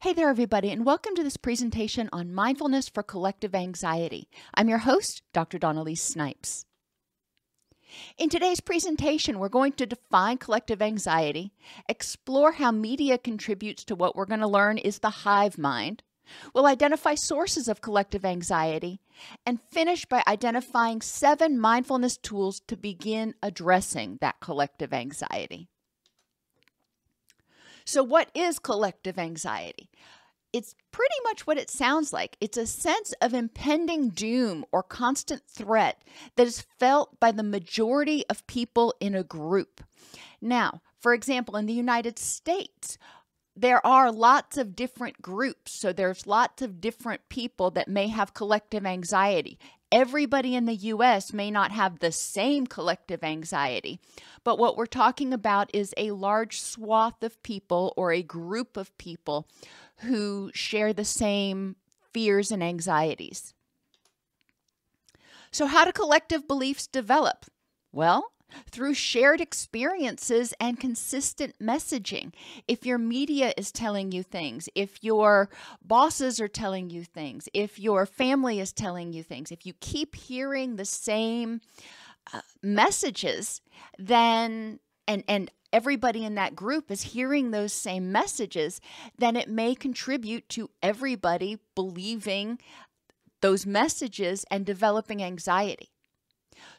Hey there, everybody, and welcome to this presentation on mindfulness for collective anxiety. I'm your host, Dr. Donnelly Snipes. In today's presentation, we're going to define collective anxiety, explore how media contributes to what we're going to learn is the hive mind. We'll identify sources of collective anxiety, and finish by identifying 7 mindfulness tools to begin addressing that collective anxiety. So what is collective anxiety? It's pretty much what it sounds like. It's a sense of impending doom or constant threat that is felt by the majority of people in a group. Now, for example, in the United States, there are lots of different groups. So there's lots of different people that may have collective anxiety. Everybody in the U.S. may not have the same collective anxiety, but what we're talking about is a large swath of people or a group of people who share the same fears and anxieties. So how do collective beliefs develop? Well, through shared experiences and consistent messaging. If your media is telling you things, if your bosses are telling you things, if your family is telling you things, if you keep hearing the same messages, then and everybody in that group is hearing those same messages, then it may contribute to everybody believing those messages and developing anxiety.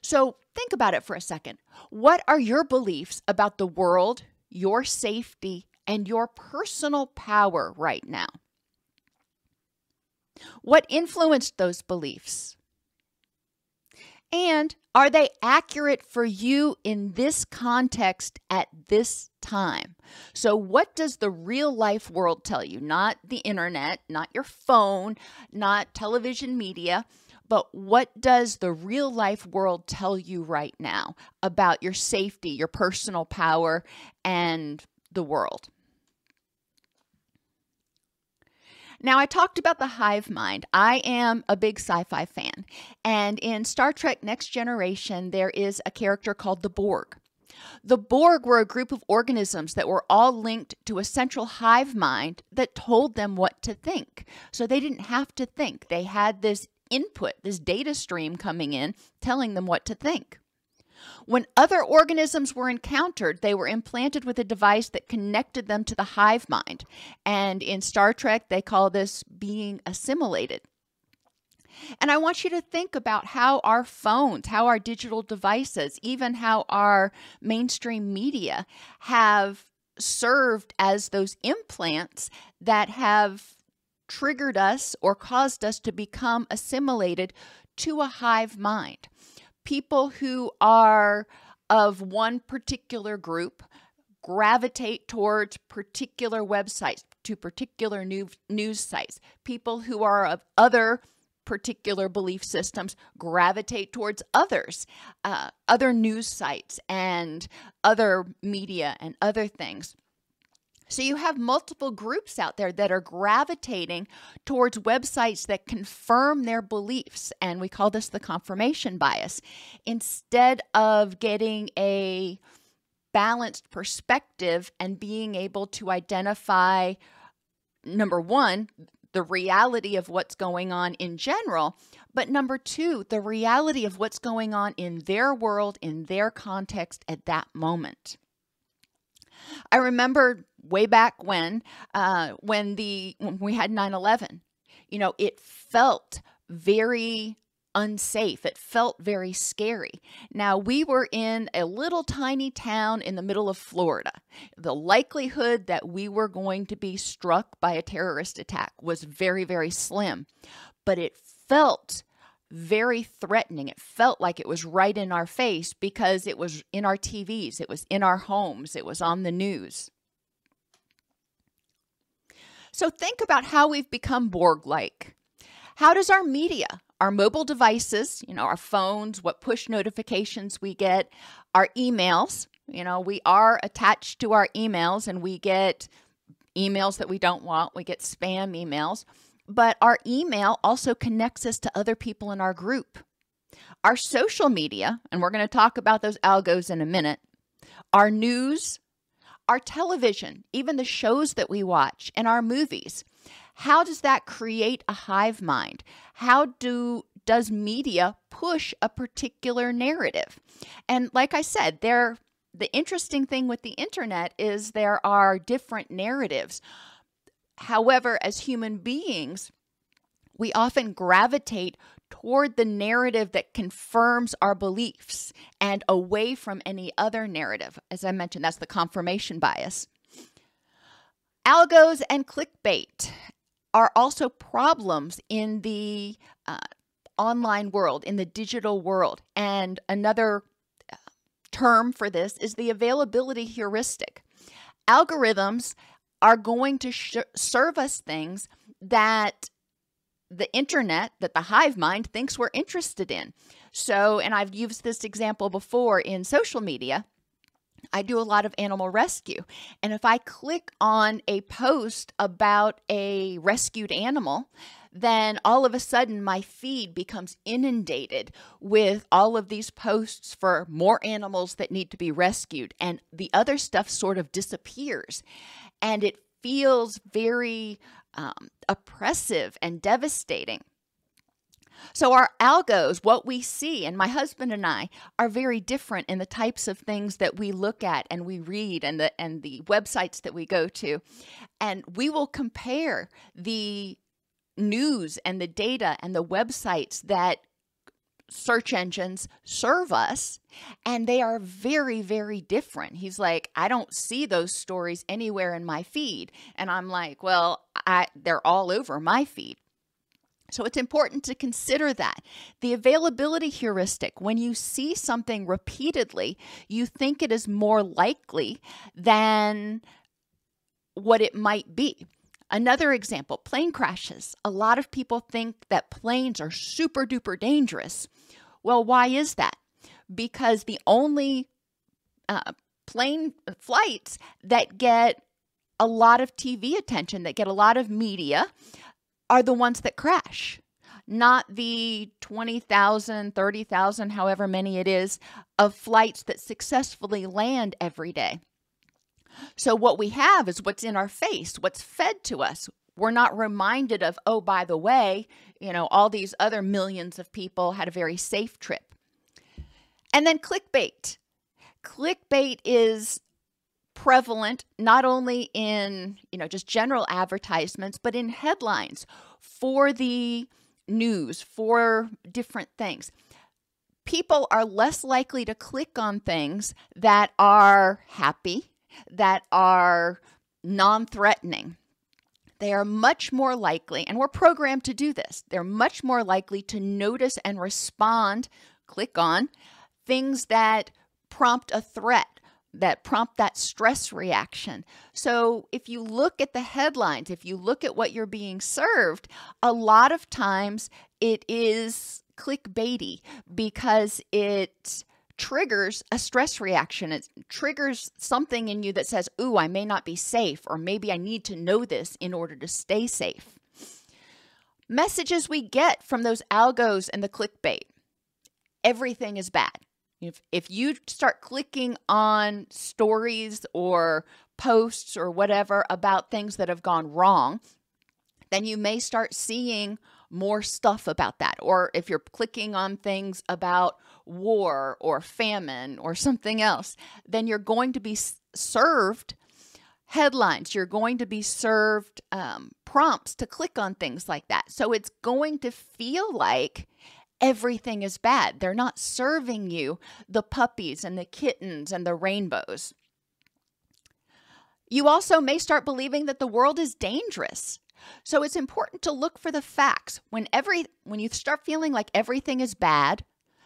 So think about it for a second. What are your beliefs about the world, your safety, and your personal power right now? What influenced those beliefs? And are they accurate for you in this context at this time? So what does the real life world tell you? Not the internet, not your phone, not television media. But what does the real life world tell you right now about your safety, your personal power, and the world? Now, I talked about the hive mind. I am a big sci-fi fan. And in Star Trek Next Generation, there is a character called the Borg. The Borg were a group of organisms that were all linked to a central hive mind that told them what to think. So they didn't have to think. They had this input, this data stream coming in, telling them what to think. When other organisms were encountered, they were implanted with a device that connected them to the hive mind. And in Star Trek, they call this being assimilated. And I want you to think about how our phones, how our digital devices, even how our mainstream media have served as those implants that have triggered us or caused us to become assimilated to a hive mind. People who are of one particular group gravitate towards particular websites, to particular news sites. People who are of other particular belief systems gravitate towards others, other news sites and other media and other things. So you have multiple groups out there that are gravitating towards websites that confirm their beliefs, and we call this the confirmation bias. Instead of getting a balanced perspective and being able to identify, number one, the reality of what's going on in general, but number two, the reality of what's going on in their world, in their context at that moment. I remember way back when we had 9/11, it felt very unsafe. It felt very scary. Now, we were in a little tiny town in the middle of Florida. The likelihood that we were going to be struck by a terrorist attack was very, very slim, but it felt very threatening. It felt like it was right in our face because it was in our TVs, it was in our homes, it was on the news. So think about how we've become Borg-like. How does our media, our mobile devices, our phones, what push notifications we get, our emails, we are attached to our emails and we get emails that we don't want. We get spam emails. But our email also connects us to other people in our group. Our social media, and we're going to talk about those algos in a minute, our news, our television, even the shows that we watch, and our movies. How does that create a hive mind? How does media push a particular narrative? And like I said, the interesting thing with the internet is there are different narratives. However, as human beings, we often gravitate toward the narrative that confirms our beliefs and away from any other narrative. As I mentioned, that's the confirmation bias. Algos and clickbait are also problems in the online world, in the digital world. And another term for this is the availability heuristic. Algorithms are going to serve us things that the internet, that the hive mind thinks we're interested in. So, and I've used this example before in social media, I do a lot of animal rescue. And if I click on a post about a rescued animal, then all of a sudden my feed becomes inundated with all of these posts for more animals that need to be rescued. And the other stuff sort of disappears. And it feels very oppressive and devastating. So our algos, what we see, and my husband and I are very different in the types of things that we look at and we read and the websites that we go to. And we will compare the news and the data and the websites that search engines serve us, and they are very, very different. He's like, I don't see those stories anywhere in my feed. And I'm like, well, they're all over my feed. So it's important to consider that. The availability heuristic, when you see something repeatedly, you think it is more likely than what it might be. Another example, plane crashes. A lot of people think that planes are super duper dangerous. Well, why is that? Because the only plane flights that get a lot of TV attention, that get a lot of media, are the ones that crash, not the 20,000, 30,000, however many it is, of flights that successfully land every day. So what we have is what's in our face, what's fed to us. We're not reminded of, oh, by the way, all these other millions of people had a very safe trip. And then clickbait. Clickbait is prevalent not only in, just general advertisements, but in headlines for the news, for different things. People are less likely to click on things that are happy, that are non-threatening. They are much more likely, and we're programmed to do this, they're much more likely to notice and respond, click on things that prompt a threat, that prompt that stress reaction. So if you look at the headlines, if you look at what you're being served, a lot of times it is clickbaity because it triggers a stress reaction. It triggers something in you that says, ooh, I may not be safe, or maybe I need to know this in order to stay safe. Messages we get from those algos and the clickbait, everything is bad. If you start clicking on stories or posts or whatever about things that have gone wrong, then you may start seeing more stuff about that. Or if you're clicking on things about war or famine or something else, then you're going to be served headlines. You're going to be served prompts to click on things like that. So it's going to feel like everything is bad. They're not serving you the puppies and the kittens and the rainbows. You also may start believing that the world is dangerous. So it's important to look for the facts. When you start feeling like everything is bad,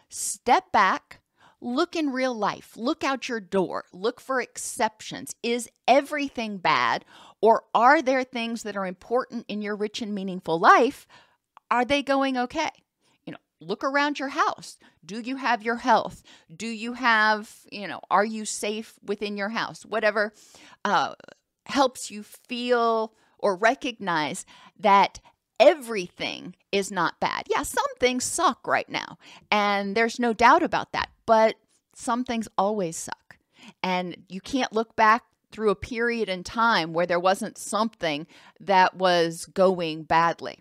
step back, Look in real life. Look out your door. Look for exceptions. Is everything bad? Or are there things that are important in your rich and meaningful life? Are they going okay? Look around your house. Do you have your health? Do you have, are you safe within your house? Whatever helps you feel or recognize that everything is not bad. Yeah, some things suck right now, and there's no doubt about that, but some things always suck. And you can't look back through a period in time where there wasn't something that was going badly.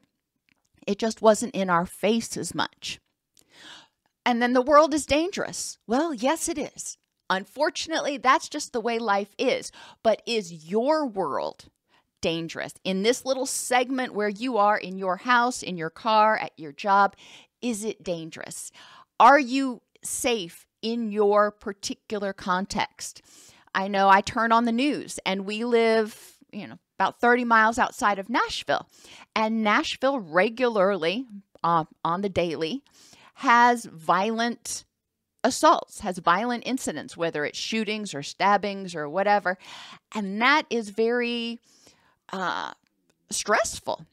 It just wasn't in our face as much. And then the world is dangerous. Well, yes, it is. Unfortunately, that's just the way life is. But is your world dangerous? In this little segment where you are in your house, in your car, at your job, is it dangerous? Are you safe in your particular context? I know I turn on the news, and we live, about 30 miles outside of Nashville. And Nashville regularly, on the daily, has violent assaults, has violent incidents, whether it's shootings or stabbings or whatever. And that is very stressful.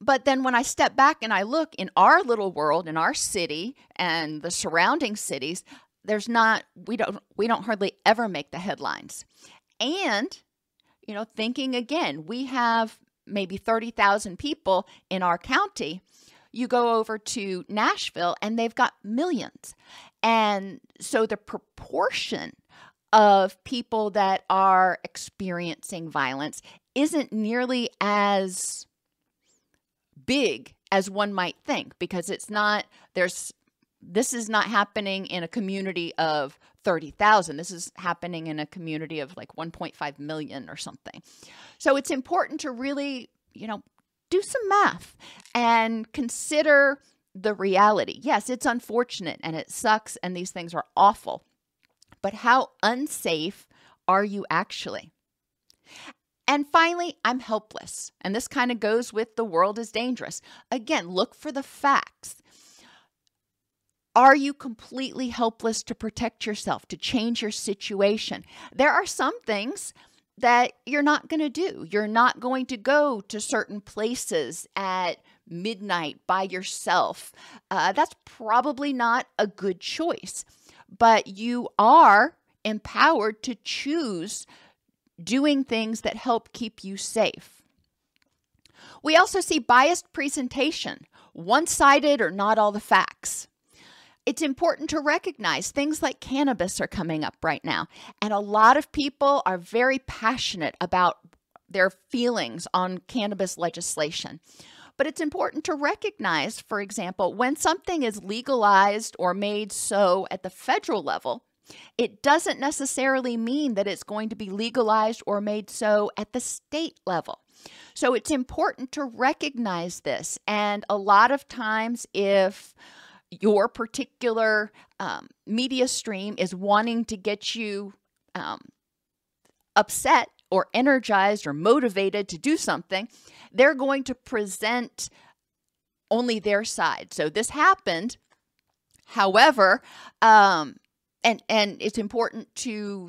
But then when I step back and I look in our little world, in our city and the surrounding cities, we don't hardly ever make the headlines. And thinking again, we have maybe 30,000 people in our county. You go over to Nashville and they've got millions. And so the proportion of people that are experiencing violence isn't nearly as big as one might think, because it's not, this is not happening in a community of 30,000. This is happening in a community of like 1.5 million or something. So it's important to really, do some math and consider the reality. Yes, it's unfortunate and it sucks and these things are awful, but how unsafe are you actually? And finally, I'm helpless. And this kind of goes with the world is dangerous. Again, look for the facts. Are you completely helpless to protect yourself, to change your situation? There are some things that you're not going to do. You're not going to go to certain places at midnight by yourself. That's probably not a good choice, but you are empowered to choose doing things that help keep you safe. We also see biased presentation, one-sided or not all the facts. It's important to recognize things like cannabis are coming up right now. And a lot of people are very passionate about their feelings on cannabis legislation. But it's important to recognize, for example, when something is legalized or made so at the federal level, it doesn't necessarily mean that it's going to be legalized or made so at the state level. So it's important to recognize this. And a lot of times if your particular media stream is wanting to get you upset or energized or motivated to do something, they're going to present only their side. So this happened. However, and it's important to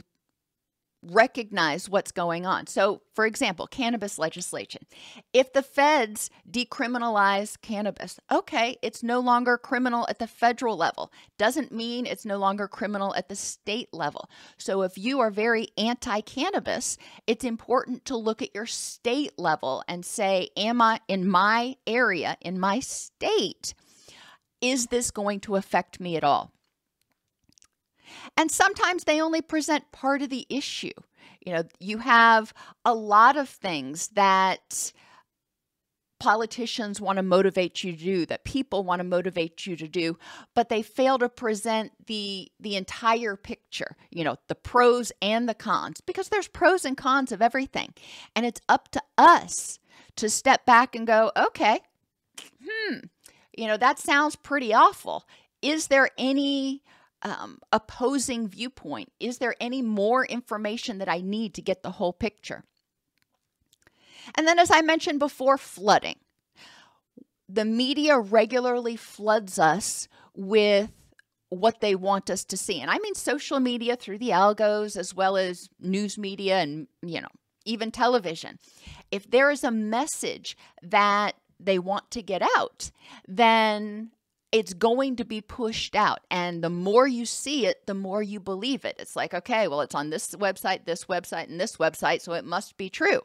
recognize what's going on. So, for example, cannabis legislation. If the feds decriminalize cannabis, okay, it's no longer criminal at the federal level. Doesn't mean it's no longer criminal at the state level. So if you are very anti-cannabis, it's important to look at your state level and say, am I in my area, in my state, is this going to affect me at all? And sometimes they only present part of the issue. You have a lot of things that politicians want to motivate you to do, that people want to motivate you to do, but they fail to present the entire picture, the pros and the cons, because there's pros and cons of everything. And it's up to us to step back and go, okay, that sounds pretty awful. Is there any opposing viewpoint? Is there any more information that I need to get the whole picture? And then, as I mentioned before, flooding. The media regularly floods us with what they want us to see. And I mean social media through the algos, as well as news media and, you know, even television. If there is a message that they want to get out, then it's going to be pushed out. And the more you see it, the more you believe it. It's like, okay, well, it's on this website, and this website, so it must be true.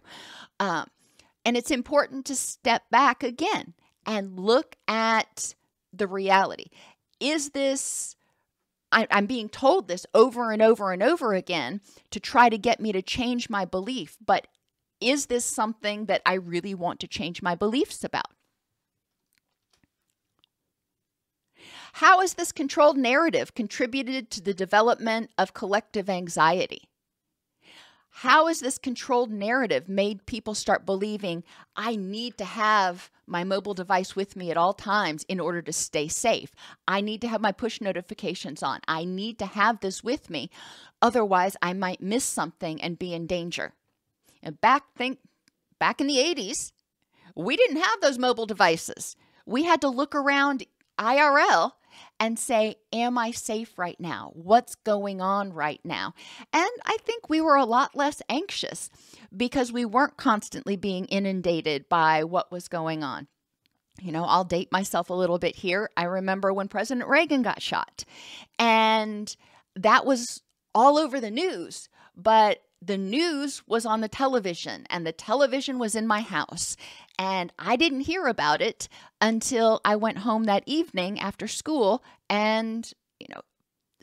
And it's important to step back again and look at the reality. Is this, I'm being told this over and over and over again to try to get me to change my belief, but is this something that I really want to change my beliefs about? How has this controlled narrative contributed to the development of collective anxiety? How has this controlled narrative made people start believing I need to have my mobile device with me at all times in order to stay safe? I need to have my push notifications on. I need to have this with me. Otherwise, I might miss something and be in danger. And back in the 80s, we didn't have those mobile devices. We had to look around IRL and say, am I safe right now? What's going on right now? And I think we were a lot less anxious because we weren't constantly being inundated by what was going on. You know, I'll date myself a little bit here. I remember when President Reagan got shot, and that was all over the news, but the news was on the television, and the television was in my house, and I didn't hear about it until I went home that evening after school and, you know,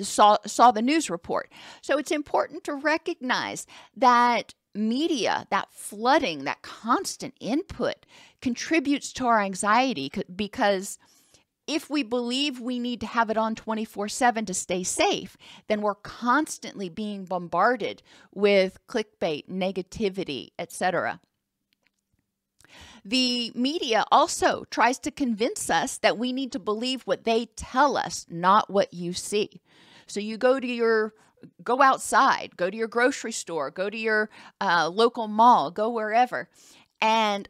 saw the news report. So it's important to recognize that media, that flooding, that constant input contributes to our anxiety, because if we believe we need to have it on 24/7 to stay safe, then we're constantly being bombarded with clickbait, negativity, etc. The media also tries to convince us that we need to believe what they tell us, not what you see. So you go outside, go to your grocery store, go to your local mall, go wherever, and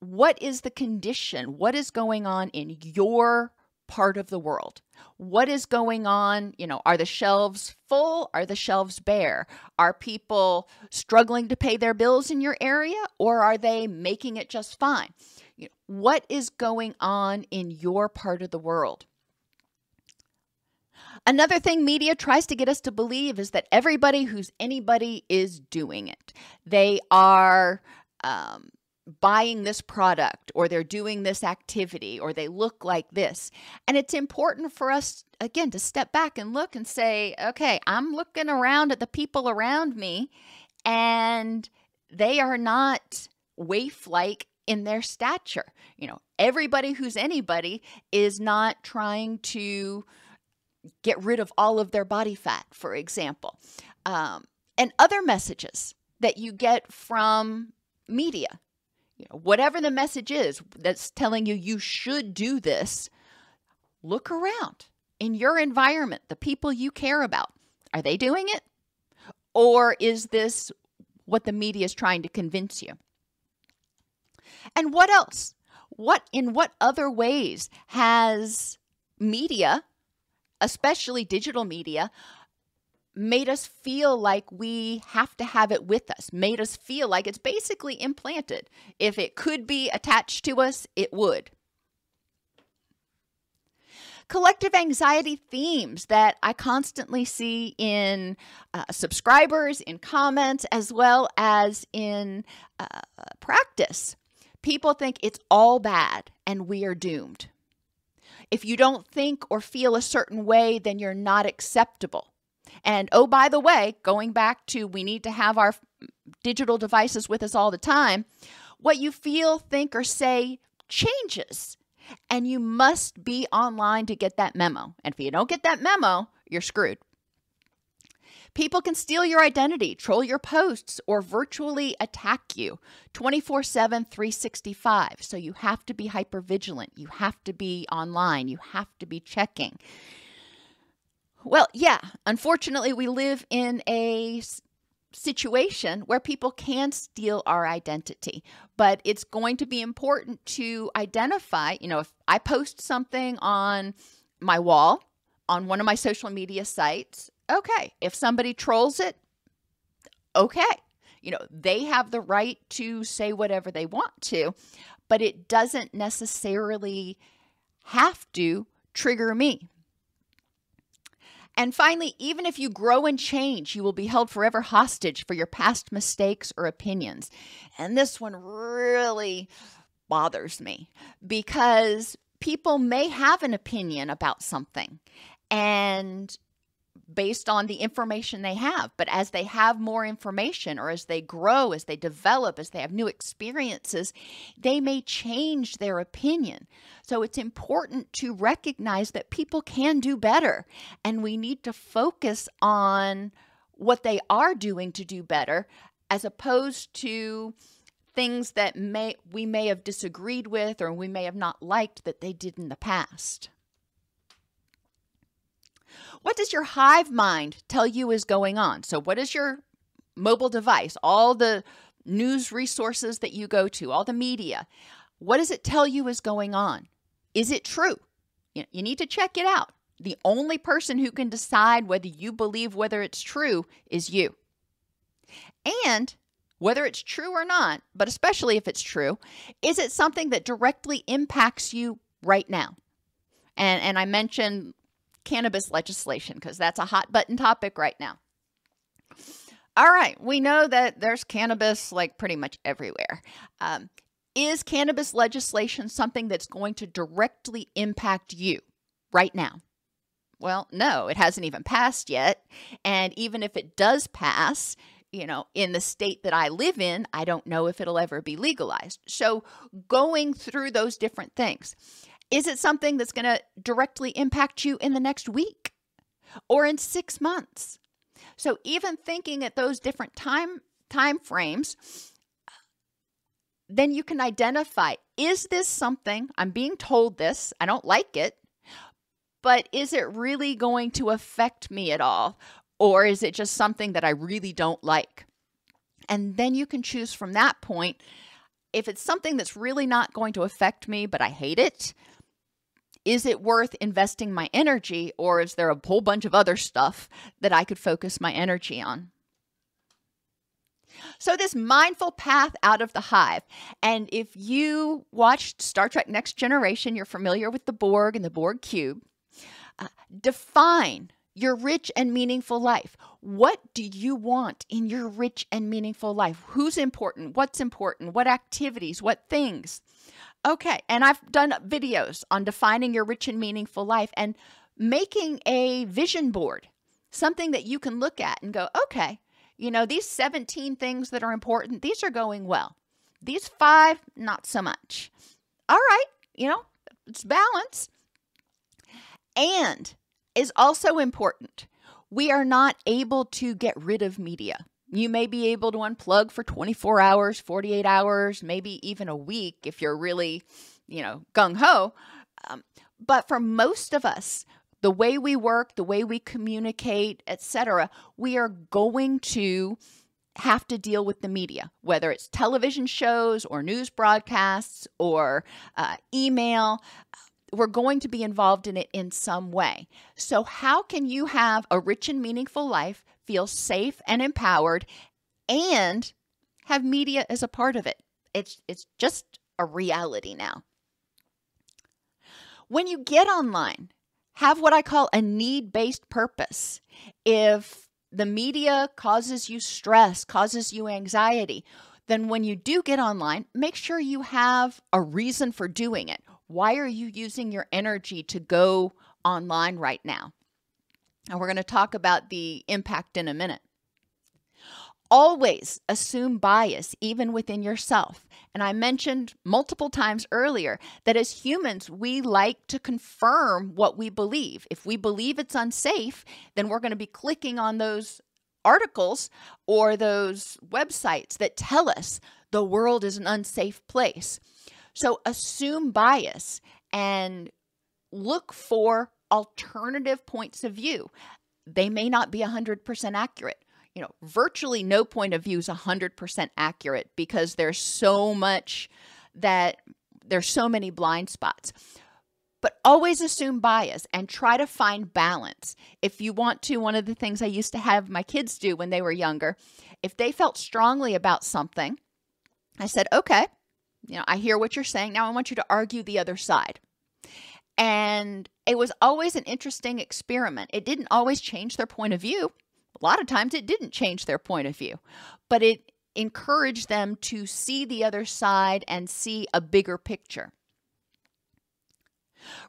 what is the condition? What is going on in your part of the world? What is going on? You know, are the shelves full? Are the shelves bare? Are people struggling to pay their bills in your area, or are they making it just fine? You know, what is going on in your part of the world? Another thing media tries to get us to believe is that everybody who's anybody is doing it. They are buying this product, or they're doing this activity, or they look like this. And it's important for us, again, to step back and look and say, okay, I'm looking around at the people around me, and they are not waif-like in their stature. You know, everybody who's anybody is not trying to get rid of all of their body fat, for example. And other messages that you get from media. You know, whatever the message is that's telling you you should do this, look around in your environment, the people you care about. Are they doing it? Or is this what the media is trying to convince you? And what else? In what other ways has media, especially digital media, made us feel like we have to have it with us, made us feel like it's basically implanted? If it could be attached to us, it would. Collective anxiety themes that I constantly see in subscribers, in comments, as well as in practice. People think it's all bad and we are doomed. If you don't think or feel a certain way, then you're not acceptable. And oh, by the way, going back to we need to have our digital devices with us all the time, what you feel, think, or say changes. And you must be online to get that memo. And if you don't get that memo, you're screwed. People can steal your identity, troll your posts, or virtually attack you 24/7, 365. So you have to be hypervigilant. You have to be online. You have to be checking. Well, yeah, unfortunately, we live in a situation where people can steal our identity, but it's going to be important to identify, you know, if I post something on my wall on one of my social media sites, okay. If somebody trolls it, okay. You know, they have the right to say whatever they want to, but it doesn't necessarily have to trigger me. And finally, even if you grow and change, you will be held forever hostage for your past mistakes or opinions. And this one really bothers me because people may have an opinion about something and based on the information they have. But as they have more information or as they grow, as they develop, as they have new experiences, they may change their opinion. So it's important to recognize that people can do better. And we need to focus on what they are doing to do better as opposed to things that we may have disagreed with or we may have not liked that they did in the past. What does your hive mind tell you is going on? So what is your mobile device, all the news resources that you go to, all the media? What does it tell you is going on? Is it true? You need to check it out. The only person who can decide whether you believe whether it's true is you. And whether it's true or not, but especially if it's true, is it something that directly impacts you right now? And I mentioned cannabis legislation because that's a hot button topic right now. All right. We know that there's cannabis like pretty much everywhere. Is cannabis legislation something that's going to directly impact you right now? Well, no, it hasn't even passed yet. And even if it does pass, you know, in the state that I live in, I don't know if it'll ever be legalized. So going through those different things. Is it something that's going to directly impact you in the next week or in 6 months? So even thinking at those different time frames, then you can identify, is this something, I'm being told this, I don't like it, but is it really going to affect me at all? Or is it just something that I really don't like? And then you can choose from that point. If it's something that's really not going to affect me, but I hate it, is it worth investing my energy, or is there a whole bunch of other stuff that I could focus my energy on? So this mindful path out of the hive, and if you watched Star Trek Next Generation, you're familiar with the Borg and the Borg cube. Define your rich and meaningful life. What do you want in your rich and meaningful life? Who's important? What's important? What activities? What things? Okay, and I've done videos on defining your rich and meaningful life and making a vision board, something that you can look at and go, okay, you know, these 17 things that are important, these are going well. These 5, not so much. All right, you know, it's balance. And is also important. We are not able to get rid of media. You may be able to unplug for 24 hours, 48 hours, maybe even a week if you're really, you know, gung-ho. But for most of us, the way we work, the way we communicate, etc., we are going to have to deal with the media, whether it's television shows or news broadcasts or email. We're going to be involved in it in some way. So how can you have a rich and meaningful life, feel safe and empowered, and have media as a part of it? It's just a reality now. When you get online, have what I call a need-based purpose. If the media causes you stress, causes you anxiety, then when you do get online, make sure you have a reason for doing it. Why are you using your energy to go online right now? And we're going to talk about the impact in a minute. Always assume bias, even within yourself. And I mentioned multiple times earlier that as humans, we like to confirm what we believe. If we believe it's unsafe, then we're going to be clicking on those articles or those websites that tell us the world is an unsafe place. So assume bias and look for alternative points of view. They may not be 100% accurate. You know, virtually no point of view is 100% accurate because there's so many blind spots. But always assume bias and try to find balance. If you want to, one of the things I used to have my kids do when they were younger, if they felt strongly about something, I said, okay, you know, I hear what you're saying. Now I want you to argue the other side. And it was always an interesting experiment. It didn't always change their point of view. A lot of times it didn't change their point of view, but it encouraged them to see the other side and see a bigger picture.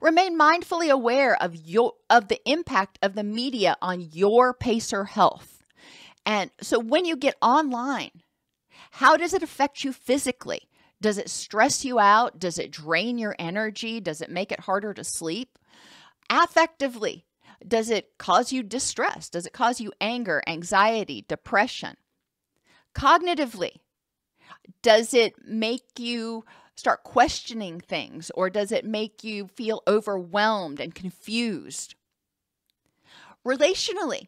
Remain mindfully aware of the impact of the media on your pacer health. And so when you get online, how does it affect you physically? Does it stress you out? Does it drain your energy? Does it make it harder to sleep? Affectively, does it cause you distress? Does it cause you anger, anxiety, depression? Cognitively, does it make you start questioning things, or does it make you feel overwhelmed and confused? Relationally,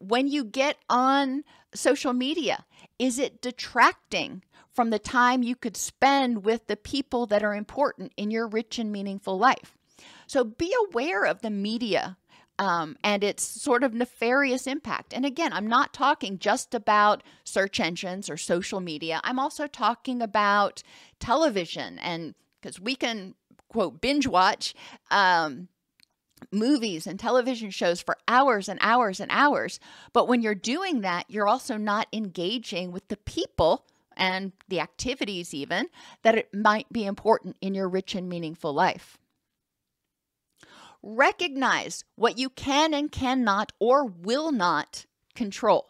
when you get on social media, is it detracting from the time you could spend with the people that are important in your rich and meaningful life? So be aware of the media and its sort of nefarious impact. And again, I'm not talking just about search engines or social media. I'm also talking about television, and because we can, quote, binge watch movies and television shows for hours and hours and hours. But when you're doing that, you're also not engaging with the people and the activities even that it might be important in your rich and meaningful life. Recognize what you can and cannot or will not control.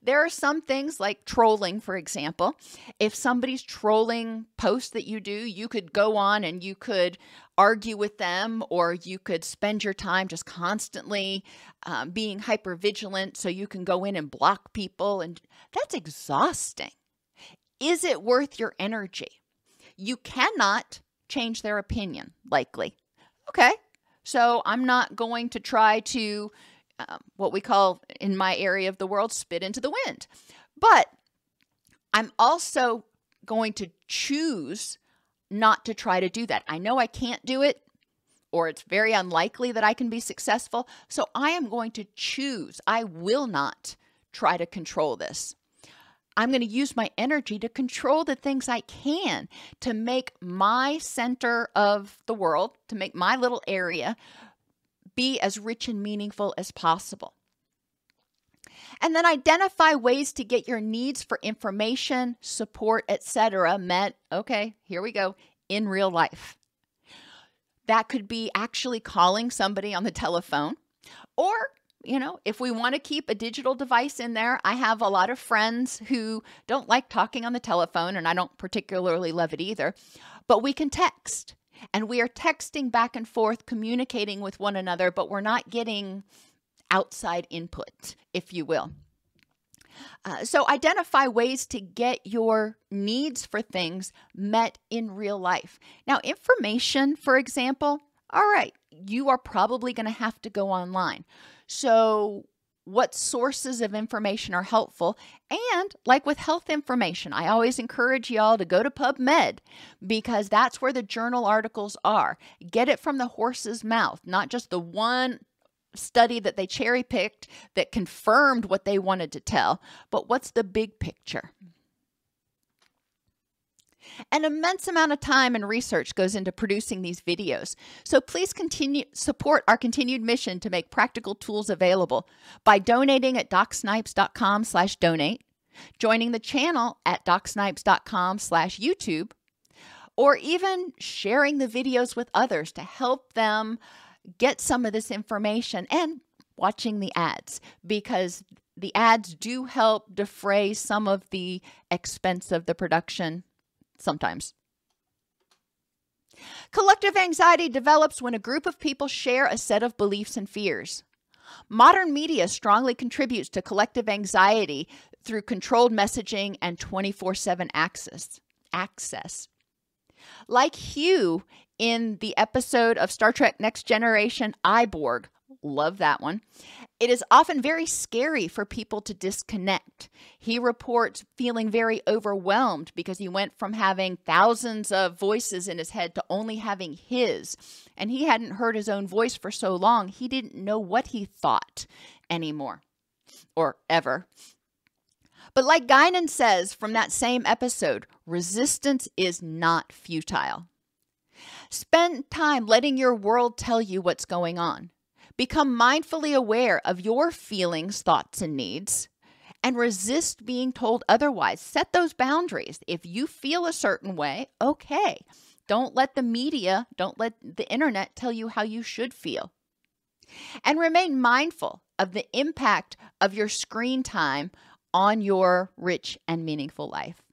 There are some things like trolling, for example. If somebody's trolling posts that you do, you could go on and you could argue with them, or you could spend your time just constantly being hypervigilant so you can go in and block people. And that's exhausting. Is it worth your energy? You cannot change their opinion, likely. Okay, so I'm not going to try to, what we call in my area of the world, spit into the wind. But I'm also going to choose not to try to do that. I know I can't do it, or it's very unlikely that I can be successful. So I am going to choose. I will not try to control this. I'm going to use my energy to control the things I can, to make my center of the world, to make my little area be as rich and meaningful as possible. And then identify ways to get your needs for information, support, etc. met, okay, here we go, in real life. That could be actually calling somebody on the telephone, or if we want to keep a digital device in there. I have a lot of friends who don't like talking on the telephone, and I don't particularly love it either, but we can text, and we are texting back and forth, communicating with one another, but we're not getting outside input, if you will. So identify ways to get your needs for things met in real life. Now, information, for example, all right, you are probably going to have to go online. So what sources of information are helpful? And like with health information, I always encourage y'all to go to PubMed, because that's where the journal articles are. Get it from the horse's mouth, not just the one study that they cherry-picked that confirmed what they wanted to tell, but what's the big picture? An immense amount of time and research goes into producing these videos. So please support our continued mission to make practical tools available by donating at DocSnipes.com/donate, joining the channel at DocSnipes.com/YouTube, or even sharing the videos with others to help them get some of this information, and watching the ads, because the ads do help defray some of the expense of the production. Sometimes. Collective anxiety develops when a group of people share a set of beliefs and fears. Modern media strongly contributes to collective anxiety through controlled messaging and 24/7 access. Like Hugh in the episode of Star Trek Next Generation, I, Borg, Love that one. It is often very scary for people to disconnect. He reports feeling very overwhelmed because he went from having thousands of voices in his head to only having his. And he hadn't heard his own voice for so long, he didn't know what he thought anymore or ever. But like Guinan says from that same episode, resistance is not futile. Spend time letting your world tell you what's going on. Become mindfully aware of your feelings, thoughts, and needs, and resist being told otherwise. Set those boundaries. If you feel a certain way, okay. Don't let the media, don't let the internet tell you how you should feel. And remain mindful of the impact of your screen time on your rich and meaningful life.